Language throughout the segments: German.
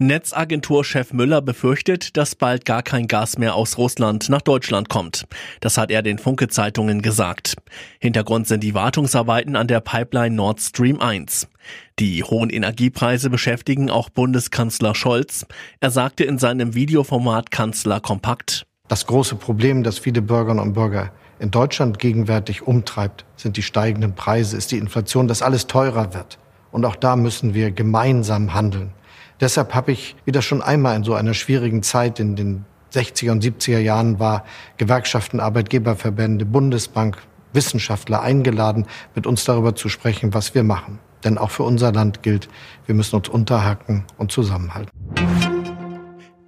Netzagenturchef Müller befürchtet, dass bald gar kein Gas mehr aus Russland nach Deutschland kommt. Das hat er den Funke-Zeitungen gesagt. Hintergrund sind die Wartungsarbeiten an der Pipeline Nord Stream 1. Die hohen Energiepreise beschäftigen auch Bundeskanzler Scholz. Er sagte in seinem Videoformat Kanzler kompakt: Das große Problem, das viele Bürgerinnen und Bürger in Deutschland gegenwärtig umtreibt, sind die steigenden Preise, ist die Inflation, dass alles teurer wird. Und auch da müssen wir gemeinsam handeln. Deshalb habe ich, wie das schon einmal in so einer schwierigen Zeit in den 60er und 70er Jahren war, Gewerkschaften, Arbeitgeberverbände, Bundesbank, Wissenschaftler eingeladen, mit uns darüber zu sprechen, was wir machen. Denn auch für unser Land gilt, wir müssen uns unterhaken und zusammenhalten.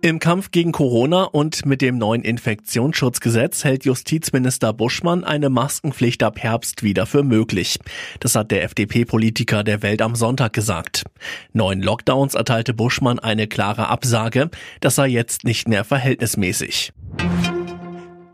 Im Kampf gegen Corona und mit dem neuen Infektionsschutzgesetz hält Justizminister Buschmann eine Maskenpflicht ab Herbst wieder für möglich. Das hat der FDP-Politiker der Welt am Sonntag gesagt. 9 Lockdowns erteilte Buschmann eine klare Absage, das sei jetzt nicht mehr verhältnismäßig.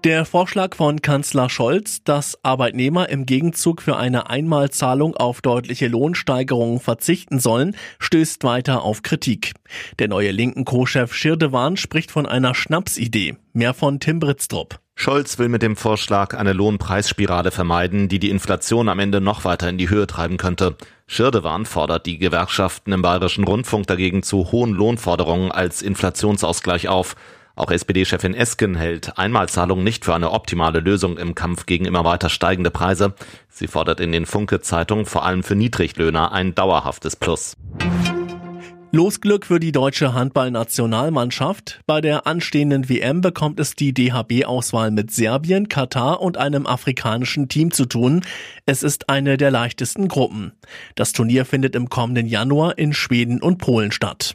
Der Vorschlag von Kanzler Scholz, dass Arbeitnehmer im Gegenzug für eine Einmalzahlung auf deutliche Lohnsteigerungen verzichten sollen, stößt weiter auf Kritik. Der neue linken Co-Chef Schirdewan spricht von einer Schnapsidee. Mehr von Tim Britztrupp. Scholz will mit dem Vorschlag eine Lohnpreisspirale vermeiden, die die Inflation am Ende noch weiter in die Höhe treiben könnte. Schirdewan fordert die Gewerkschaften im Bayerischen Rundfunk dagegen zu hohen Lohnforderungen als Inflationsausgleich auf. Auch SPD-Chefin Esken hält Einmalzahlungen nicht für eine optimale Lösung im Kampf gegen immer weiter steigende Preise. Sie fordert in den Funke-Zeitungen vor allem für Niedriglöhner ein dauerhaftes Plus. Losglück für die deutsche Handballnationalmannschaft. Bei der anstehenden WM bekommt es die DHB-Auswahl mit Serbien, Katar und einem afrikanischen Team zu tun. Es ist eine der leichtesten Gruppen. Das Turnier findet im kommenden Januar in Schweden und Polen statt.